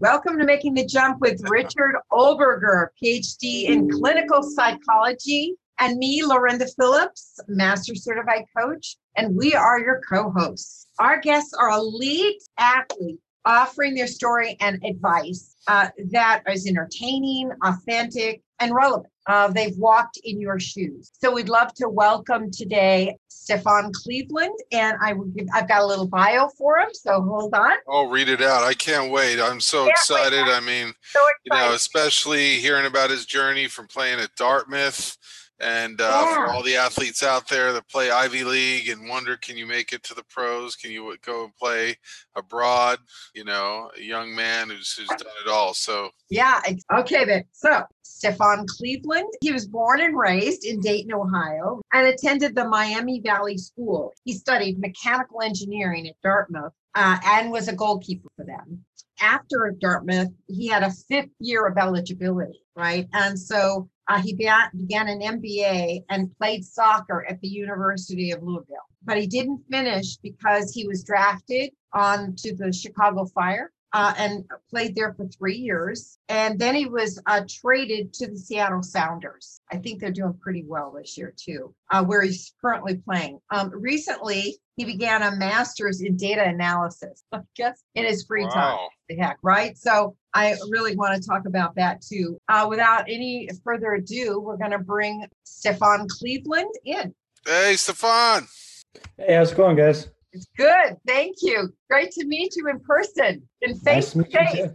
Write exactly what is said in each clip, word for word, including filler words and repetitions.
Welcome to Making the Jump with Richard Olberger, P H D in clinical psychology, and me, Lorinda Phillips, master certified coach, and we are your co-hosts. Our guests are elite athletes offering their story and advice uh, that is entertaining, authentic, and relevant. Uh, they've walked in your shoes. So we'd love to welcome today Stefan Cleveland, and I would give, I've got a little bio for him, so hold on. Oh, read it out. I can't wait. I'm so can't excited. Wait. I mean, so excited. You know, especially hearing about his journey from playing at Dartmouth and uh, yeah. for all the athletes out there that play Ivy League and wonder, can you make it to the pros? Can you go and play abroad? You know, a young man who's, who's done it all. So yeah. Okay, then. So Stefan Cleveland, he was born and raised in Dayton, Ohio, and attended the Miami Valley School. He studied mechanical engineering at Dartmouth uh, and was a goalkeeper for them. After Dartmouth, he had a fifth year of eligibility, right? And so Uh, he began an M B A and played soccer at the University of Louisville, but he didn't finish because he was drafted on to the Chicago Fire uh, and played there for three years. And then he was uh, traded to the Seattle Sounders. I think they're doing pretty well this year too, uh, where he's currently playing. Um, recently, he began a master's in data analysis, I guess, in his free wow. time. The heck, right? So I really want to talk about that too. Uh, without any further ado, we're going to bring Stefan Cleveland in. Hey, Stefan. Hey, how's it going, guys? It's good. Thank you. Great to meet you in person and face to face.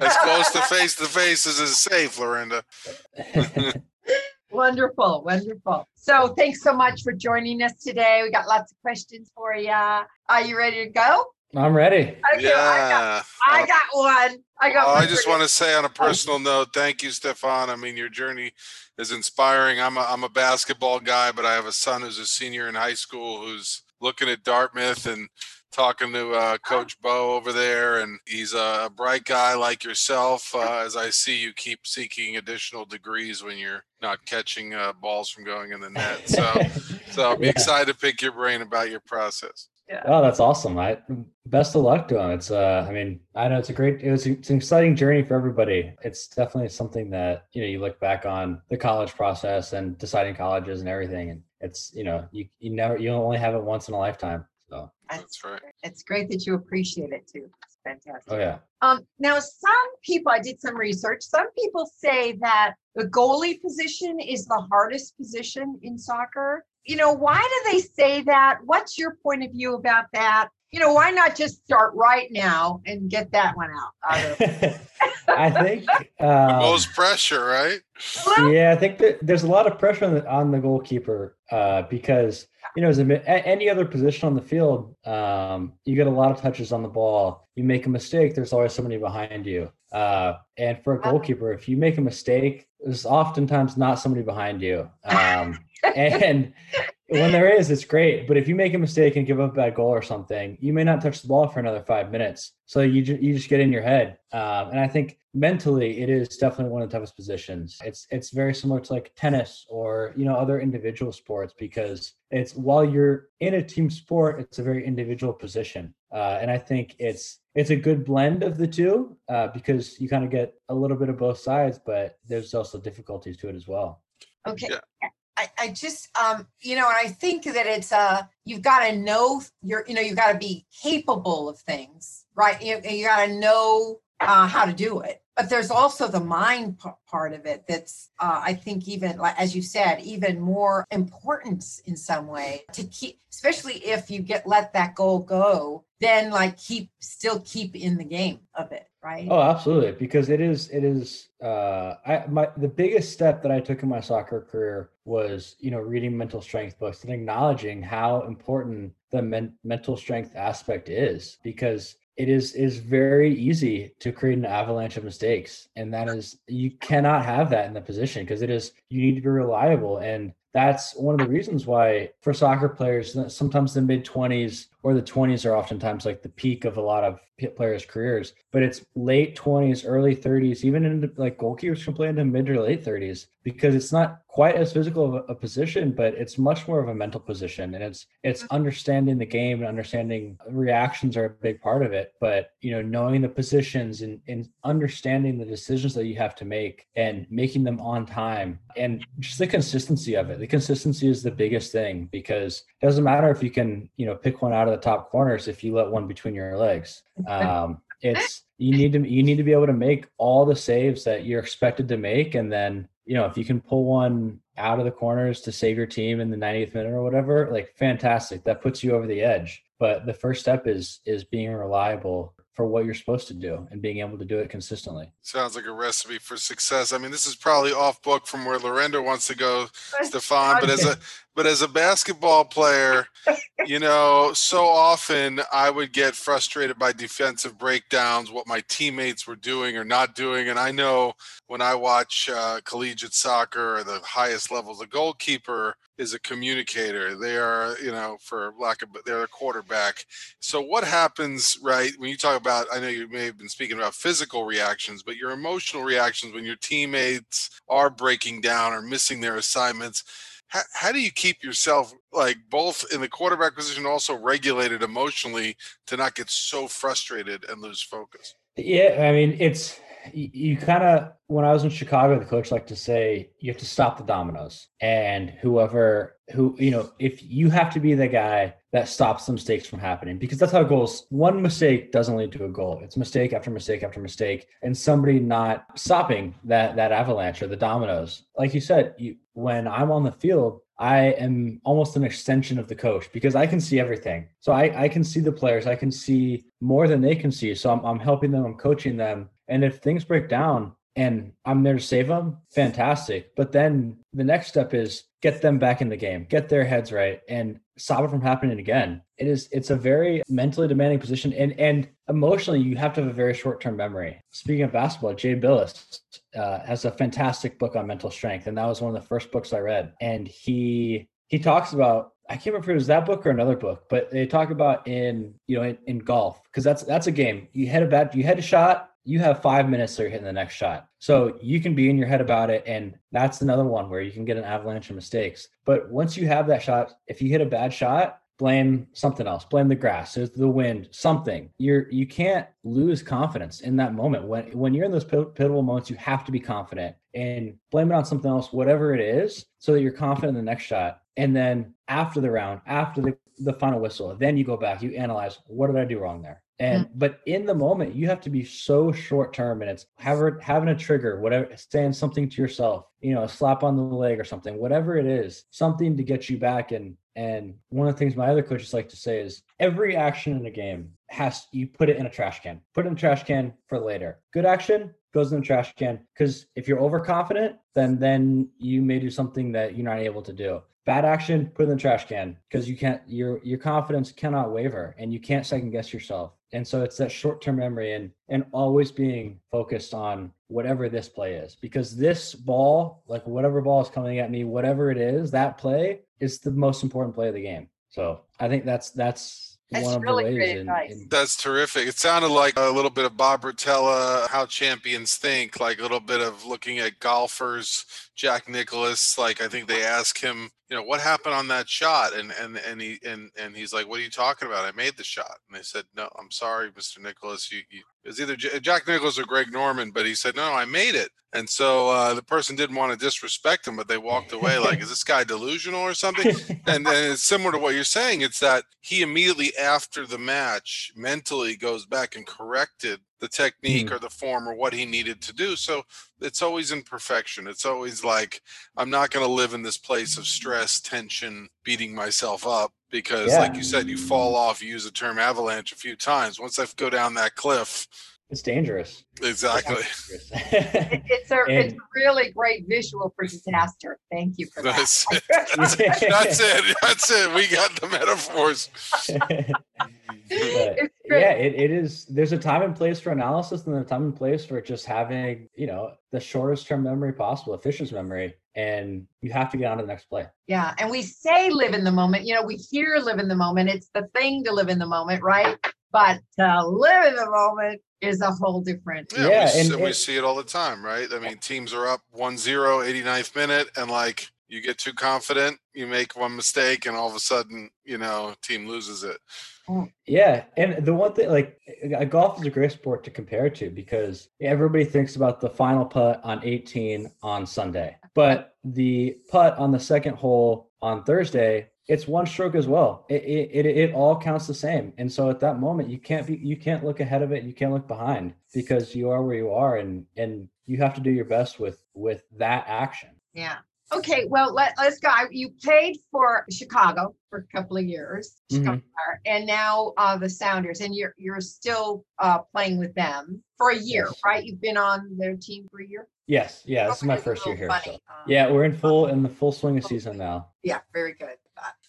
As close to face to face as is safe, Lorinda. Wonderful, wonderful. So thanks so much for joining us today. We got lots of questions for you. Are you ready to go? I'm ready. Okay, yeah. I got, I got one. I got. Oh, one I just want to say on a personal note, thank you, Stefan. I mean, your journey is inspiring. I'm a, I'm a basketball guy, but I have a son who's a senior in high school who's looking at Dartmouth and talking to uh, Coach Bo over there, and he's a bright guy like yourself. Uh, as I see, you keep seeking additional degrees when you're not catching uh, balls from going in the net. So, so I'll be yeah. excited to pick your brain about your process. Yeah. Oh, that's awesome. I, best of luck to him. It's, uh, I mean, I know it's a great, it was, it's an exciting journey for everybody. It's definitely something that, you know, you look back on the college process and deciding colleges and everything. And it's, you know, you, you never, you only have it once in a lifetime. So that's, that's right. Great. It's great that you appreciate it too. It's fantastic. Oh yeah. Um, now some people, I did some research. Some people say that the goalie position is the hardest position in soccer. You know, why do they say that? What's your point of view about that? You know, why not just start right now and get that one out? out of- I think um, the most pressure, right? Yeah, I think that there's a lot of pressure on the, on the goalkeeper uh, because, you know, as a, any other position on the field, um, you get a lot of touches on the ball. You make a mistake, there's always somebody behind you. Uh, and for a goalkeeper, if you make a mistake, there's oftentimes not somebody behind you. Um, and when there is, it's great. But if you make a mistake and give up that goal or something, you may not touch the ball for another five minutes. So you ju- you just get in your head. Um, and I think mentally, it is definitely one of the toughest positions. It's it's very similar to like tennis or, you know, other individual sports, because it's while you're in a team sport, it's a very individual position. Uh, and I think it's it's a good blend of the two uh, because you kind of get a little bit of both sides, but there's also difficulties to it as well. Okay. Yeah. I, I just, um, you know, and I think that it's, uh, you've got to know you're, you know, you've got to be capable of things, right? You, you got to know uh, how to do it. But there's also the mind p- part of it that's, uh, I think, even like as you said, even more important in some way to keep, especially if you get let that goal go, then like keep still keep in the game of it, right? Oh, absolutely, because it is it is uh, I, my the biggest step that I took in my soccer career was, you know, reading mental strength books and acknowledging how important the men- mental strength aspect is, because it is is very easy to create an avalanche of mistakes. And that is, you cannot have that in the position, because it is, you need to be reliable. And that's one of the reasons why for soccer players, sometimes the mid twenties or the twenties are oftentimes like the peak of a lot of players' careers, but it's late twenties, early thirties, even in like goalkeepers can play into mid or late thirties. because it's not quite as physical of a, a position, but it's much more of a mental position. And it's it's understanding the game and understanding reactions are a big part of it. But, you know, knowing the positions and, and understanding the decisions that you have to make and making them on time, and just the consistency of it. The consistency is the biggest thing, because it doesn't matter if you can, you know, pick one out of the top corners if you let one between your legs. Um, it's you need to you need to be able to make all the saves that you're expected to make, and then, you know, if you can pull one out of the corners to save your team in the ninetieth minute or whatever, like, fantastic. That puts you over the edge. But the first step is is being reliable for what you're supposed to do and being able to do it consistently. Sounds like a recipe for success. I mean, this is probably off book from where Lorinda wants to go, Stefan, but as a but as a basketball player, you know, so often I would get frustrated by defensive breakdowns, what my teammates were doing or not doing. And I know when I watch uh, collegiate soccer or the highest levels, the goalkeeper is a communicator. They are, you know, for lack of, they're a quarterback. So what happens, right, when you talk about, I know you may have been speaking about physical reactions, but your emotional reactions when your teammates are breaking down or missing their assignments, how, how do you keep yourself, like, both in the quarterback position, also regulated emotionally to not get so frustrated and lose focus? Yeah, I mean, it's, you kind of, when I was in Chicago, the coach liked to say, you have to stop the dominoes, and whoever who, you know, if you have to be the guy that stops the mistakes from happening, because that's how goals, one mistake doesn't lead to a goal. It's mistake after mistake after mistake, and somebody not stopping that, that avalanche or the dominoes. Like you said, you, when I'm on the field, I am almost an extension of the coach, because I can see everything. So I, I can see the players. I can see more than they can see. So I'm, I'm helping them. I'm coaching them. And if things break down and I'm there to save them, fantastic. But then the next step is get them back in the game, get their heads right, and stop it from happening again. It is, it's a very mentally demanding position. And, and emotionally, you have to have a very short-term memory. Speaking of basketball, Jay Billis uh, has a fantastic book on mental strength. And that was one of the first books I read. And he, he talks about, I can't remember if it was that book or another book, but they talk about in, you know, in, in golf, because that's, that's a game. You hit a bat, you hit a shot, you have five minutes to hit the next shot. So you can be in your head about it. And that's another one where you can get an avalanche of mistakes. But once you have that shot, if you hit a bad shot, blame something else, blame the grass, the wind, something. You're, you can't lose confidence in that moment. When, when you're in those pivotal moments, you have to be confident and blame it on something else, whatever it is, so that you're confident in the next shot. And then after the round, after the, the final whistle, then you go back, you analyze, what did I do wrong there? And, but in the moment, you have to be so short term, and it's having, having a trigger, whatever, saying something to yourself, you know, a slap on the leg or something, whatever it is, something to get you back. And, and one of the things my other coaches like to say is every action in a game has, you put it in a trash can, put it in a trash can for later. Good action goes in the trash can. Cause if you're overconfident, then, then you may do something that you're not able to do. Bad action, put it in the trash can, because you can't, your, your confidence cannot waver, and you can't second guess yourself. And so it's that short-term memory and, and always being focused on whatever this play is, because this ball, like whatever ball is coming at me, whatever it is, that play is the most important play of the game. So I think that's, that's, That's one of really the ways great in, advice. In- That's terrific. It sounded like a little bit of Bob Rotella, How Champions Think, like a little bit of looking at golfers, Jack Nicklaus. Like, I think they ask him, you know, what happened on that shot? And and and he and, and he's like, what are you talking about? I made the shot. And they said, no, I'm sorry, Mister Nicklaus. You, you it was either J- Jack Nicklaus or Greg Norman, but he said, no, I made it. And so uh, the person didn't want to disrespect him, but they walked away like, is this guy delusional or something? And, and it's similar to what you're saying. It's that he immediately after the match mentally goes back and corrected the technique mm. or the form or what he needed to do. So it's always imperfection. It's always like, I'm not going to live in this place of stress, tension, beating myself up. Because yeah. like you said, you fall off, you use the term avalanche a few times. Once I go down that cliff, it's dangerous. Exactly. It's, dangerous. it's, a, and, it's a really great visual for disaster. Thank you for that. That's it. That's, that's it. That's it. We got the metaphors. It's yeah, it, it is. There's a time and place for analysis, and a time and place for just having, you know, the shortest term memory possible, efficient memory. And you have to get on to the next play. Yeah. And we say live in the moment. You know, we hear live in the moment. It's the thing to live in the moment, right? But to live in the moment is a whole different. Yeah, yeah we, and, and we see it all the time, right? I mean, teams are up one zero, eighty-ninth minute, and like you get too confident, you make one mistake, and all of a sudden, you know, team loses it. Yeah, and the one thing, like, golf is a great sport to compare to because everybody thinks about the final putt on eighteen on Sunday, but the putt on the second hole on Thursday, it's one stroke as well. It, it it it all counts the same. And so at that moment, you can't be you can't look ahead of it. You can't look behind because you are where you are, and and you have to do your best with with that action. Yeah. Okay. Well, let let's go. You played for Chicago for a couple of years, Chicago mm-hmm. Fire, and now uh, the Sounders, and you're you're still uh, playing with them for a year, yes. right? You've been on their team for a year. Yes. Yeah. This okay, is my first year here. So. Um, yeah, we're in full in the full swing of season now. Yeah. Very good.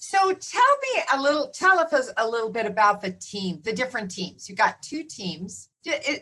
So tell me a little, tell us a little bit about the team, the different teams. You got two teams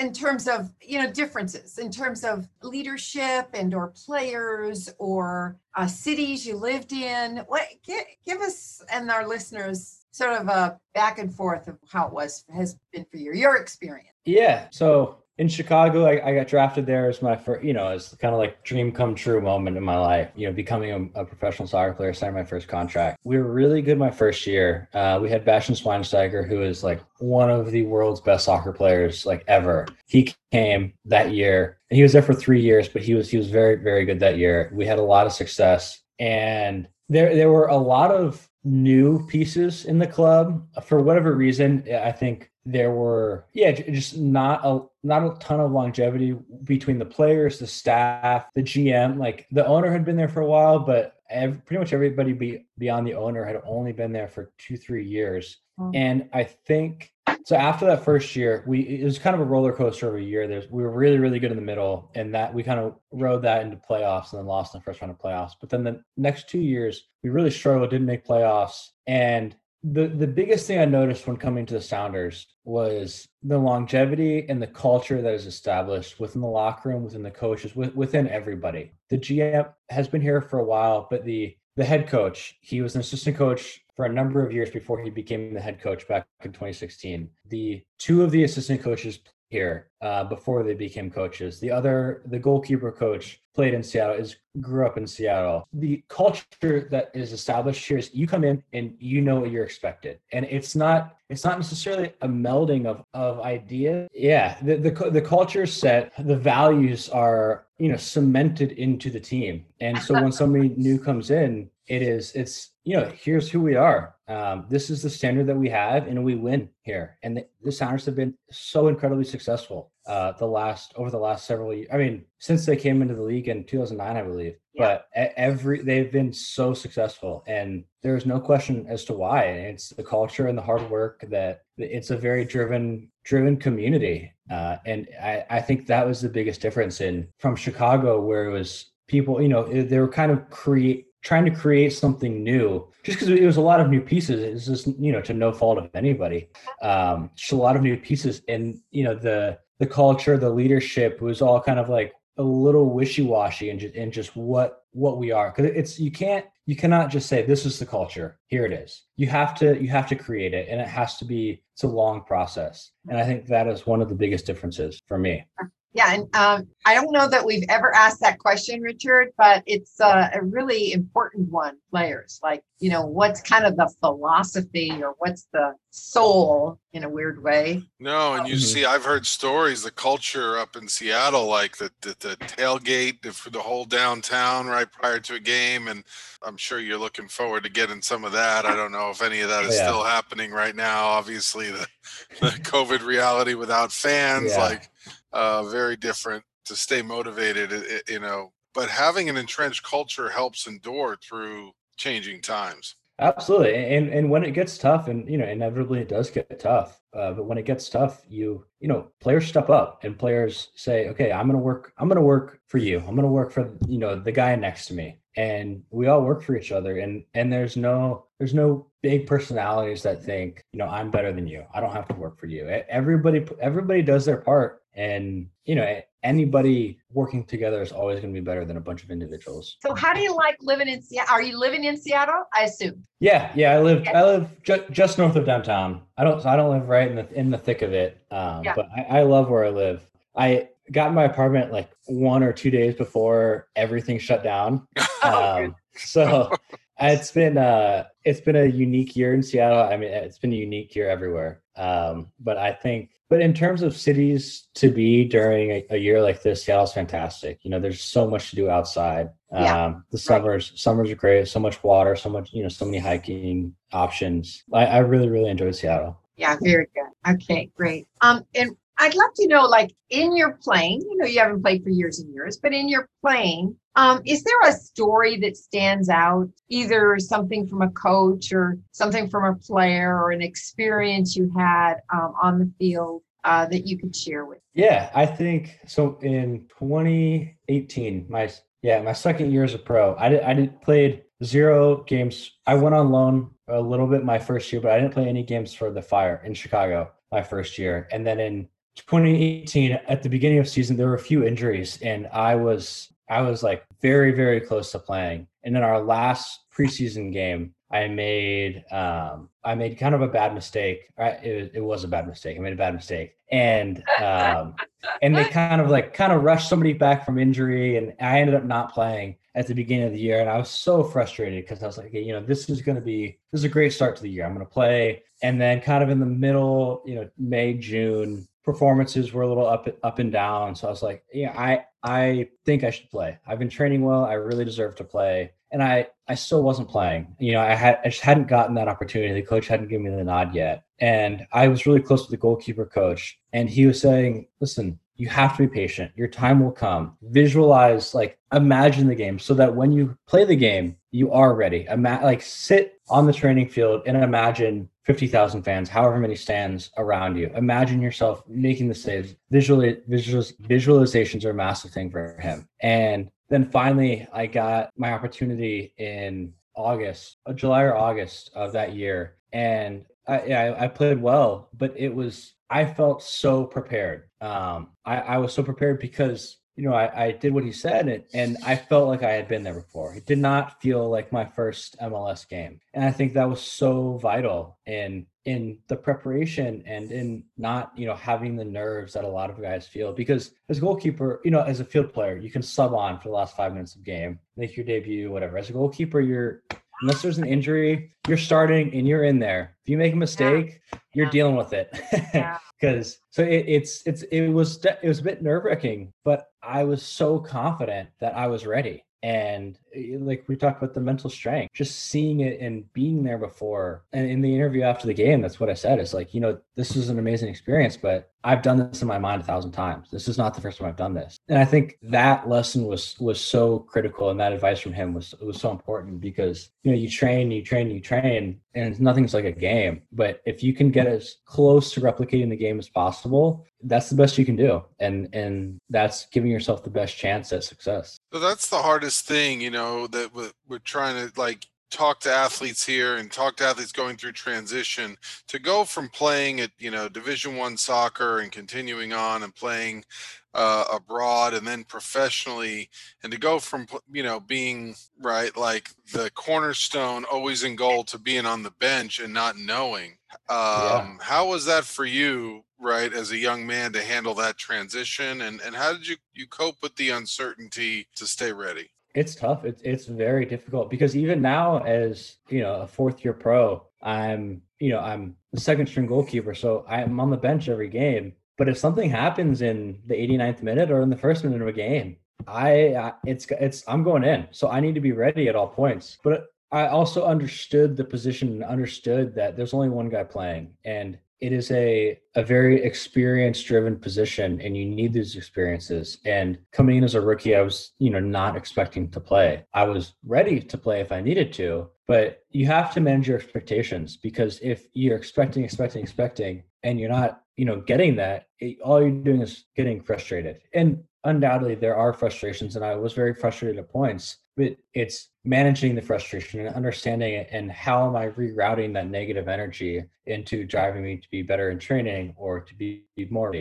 in terms of, you know, differences in terms of leadership and or players or uh, cities you lived in. What give, give us and our listeners sort of a back and forth of how it was, has been for your, your experience. Yeah. So in Chicago, I, I got drafted there as my first, you know, as kind of like dream come true moment in my life, you know, becoming a, a professional soccer player, signing my first contract. We were really good my first year. Uh, we had Bastian Schweinsteiger, who is like one of the world's best soccer players like ever. He came that year and he was there for three years, but he was, he was very, very good that year. We had a lot of success, and there, there were a lot of new pieces in the club for whatever reason. I think there were, yeah, just not a, not a ton of longevity between the players, the staff, the G M. Like the owner had been there for a while, but every, pretty much everybody be, beyond the owner had only been there for two, three years. Mm-hmm. And I think, so after that first year, we, it was kind of a roller coaster of a year. There's, we were really, really good in the middle, and that we kind of rode that into playoffs and then lost in the first round of playoffs. But then the next two years, we really struggled, didn't make playoffs. And The the biggest thing I noticed when coming to the Sounders was the longevity and the culture that is established within the locker room, within the coaches, with, within everybody. The G M has been here for a while, but the the head coach, he was an assistant coach for a number of years before he became the head coach back in twenty sixteen. The two of the assistant coaches here uh, before they became coaches. The other, the goalkeeper coach played in Seattle, is grew up in Seattle. The culture that is established here is you come in and you know what you're expected. And it's not, it's not necessarily a melding of, of ideas. Yeah. The, the, the culture set, the values are, you know, cemented into the team. And so when somebody new comes in, it is, it's, you know, here's who we are. Um, this is the standard that we have, and we win here. And the, the Sounders have been so incredibly successful uh, the last over the last several years. I mean, since they came into the league in two thousand nine, I believe. Yeah. But every they've been so successful, and there's no question as to why. It's the culture and the hard work. That it's a very driven, driven community, uh, and I, I think that was the biggest difference in from Chicago, where it was people. You know, they were kind of create. trying to create something new, just because it was a lot of new pieces. It's just, you know, to no fault of anybody, um, just a lot of new pieces. And, you know, the, the culture, the leadership was all kind of like a little wishy-washy and just, and just what, what we are. Cause it's, you can't, you cannot just say, this is the culture. Here it is. You have to, you have to create it, and it has to be, it's a long process. And I think that is one of the biggest differences for me. Yeah. And um, I don't know that we've ever asked that question, Richard, but it's uh, a really important one. Players, like, you know, what's kind of the philosophy or what's the soul in a weird way? No. And you mm-hmm. see, I've heard stories, the culture up in Seattle, like the, the, the tailgate for the whole downtown right prior to a game. And I'm sure you're looking forward to getting some of that. I don't know if any of that is yeah. still happening right now. Obviously, the, the COVID reality without fans, yeah. like, Uh, very different to stay motivated, you know, but having an entrenched culture helps endure through changing times. Absolutely. And and when it gets tough, and, you know, inevitably it does get tough, uh, but when it gets tough, you, you know, players step up and players say, okay, I'm going to work, I'm going to work for you. I'm going to work for, you know, the guy next to me. and we all work for each other. And, and there's no, there's no big personalities that think, you know, I'm better than you. I don't have to work for you. Everybody, everybody does their part. And, you know, anybody working together is always going to be better than a bunch of individuals. So how do you like living in Seattle? Are you living in Seattle? I assume. Yeah. Yeah. I live, okay. I live ju- just north of downtown. I don't, I don't live right in the, in the thick of it. Um, yeah. But I, I love where I live. I got in my apartment like one or two days before everything shut down. Oh, um, so it's been, uh, it's been a unique year in Seattle. I mean, it's been a unique year everywhere. Um, but I think, but in terms of cities to be during a, a year like this, Seattle's fantastic. You know, there's so much to do outside. Um, yeah, the summers, right. summers are great. So much water, so much, you know, so many hiking options. I, I really, really enjoy Seattle. Yeah. Very good. Okay, great. Um, and I'd love to know, like in your playing, you know, you haven't played for years and years, but in your playing, um, is there a story that stands out, either something from a coach or something from a player or an experience you had um, on the field uh, that you could share with? Yeah, I think so. In twenty eighteen, my yeah, my second year as a pro, I did, I did played zero games. I went on loan a little bit my first year, but I didn't play any games for the Fire in Chicago my first year, and then in twenty eighteen, at the beginning of season, there were a few injuries, and I was I was like very, very close to playing. And in our last preseason game, I made um, I made kind of a bad mistake. It, it was a bad mistake. I made a bad mistake, and um, and they kind of like kind of rushed somebody back from injury, and I ended up not playing at the beginning of the year. And I was so frustrated because I was like, hey, you know, this is going to be this is a great start to the year. I'm going to play, and then kind of in the middle, you know, May, June, performances were a little up up and down. So I was like, yeah, I I think I should play. I've been training well. I really deserve to play. And I I still wasn't playing. You know, I had I just hadn't gotten that opportunity. The coach hadn't given me the nod yet. And I was really close to the goalkeeper coach. And he was saying, listen, you have to be patient. Your time will come. Visualize, like imagine the game so that when you play the game, you are ready. Ima- like sit on the training field and imagine fifty thousand fans, however many stands around you. Imagine yourself making the saves. Visually, visual, visualizations are a massive thing for him. And then finally, I got my opportunity in August, July or August of that year. And I, I, I played well, but it was, I felt so prepared. Um, I, I was so prepared because, you know, I, I did what he said, and, and I felt like I had been there before. It did not feel like my first M L S game. And I think that was so vital in in the preparation and in not, you know, having the nerves that a lot of guys feel. Because as a goalkeeper, you know, as a field player, you can sub on for the last five minutes of game, make your debut, whatever. As a goalkeeper, you're, unless there's an injury, you're starting and you're in there. If you make a mistake, yeah. you're yeah. dealing with it. Because so it, it's it's it was it was a bit nerve wracking, but I was so confident that I was ready. And it, like we talked about the mental strength, just seeing it and being there before. And in the interview after the game, that's what I said. It's like, you know, this is an amazing experience, but I've done this in my mind a thousand times. This is not the first time I've done this. And I think that lesson was was so critical, and that advice from him was was so important, because, you know, you train, you train, you train, and nothing's like a game. But if you can get as close to replicating the game as possible, that's the best you can do. And and that's giving yourself the best chance at success. So that's the hardest thing, you know, that we're, we're trying to like talk to athletes here and talk to athletes going through transition, to go from playing at, you know, Division One soccer and continuing on and playing uh, abroad and then professionally, and to go from, you know, being right, like the cornerstone, always in goal, to being on the bench and not knowing. Um, yeah. How was that for you, right, as a young man, to handle that transition? And, and how did you, you cope with the uncertainty to stay ready? It's tough. It's it's very difficult, because even now, as you know, a fourth year pro, I'm you know I'm the second string goalkeeper, so I'm on the bench every game. But if something happens in the eighty-ninth minute or in the first minute of a game, I, I it's it's I'm going in, so I need to be ready at all points. But I also understood the position and understood that there's only one guy playing, and it is a, a very experience-driven position, and you need these experiences. And coming in as a rookie, I was, you know, not expecting to play. I was ready to play if I needed to, but you have to manage your expectations, because if you're expecting, expecting, expecting, and you're not, you know, getting that, it, all you're doing is getting frustrated. And undoubtedly, there are frustrations, and I was very frustrated at points. but it's managing the frustration and understanding it, and how am I rerouting that negative energy into driving me to be better in training or to be more.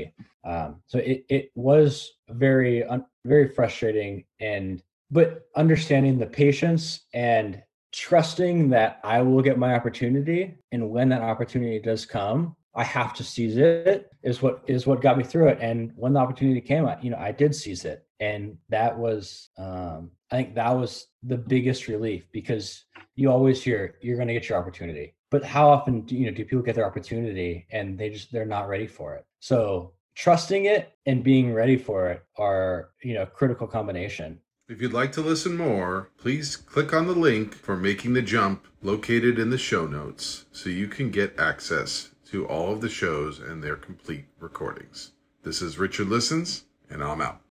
Um, so it it was very, very frustrating, and but understanding the patience and trusting that I will get my opportunity, and when that opportunity does come, I have to seize it is what is what got me through it. And when the opportunity came, I, you know, I did seize it. And that was, um, I think that was the biggest relief, because you always hear you're going to get your opportunity, but how often do, you know, do people get their opportunity and they just, they're not ready for it. So trusting it and being ready for it are, you know, a critical combination. If you'd like to listen more, please click on the link for Making the Jump located in the show notes, so you can get access to all of the shows and their complete recordings. This is Richard Listens, and I'm out.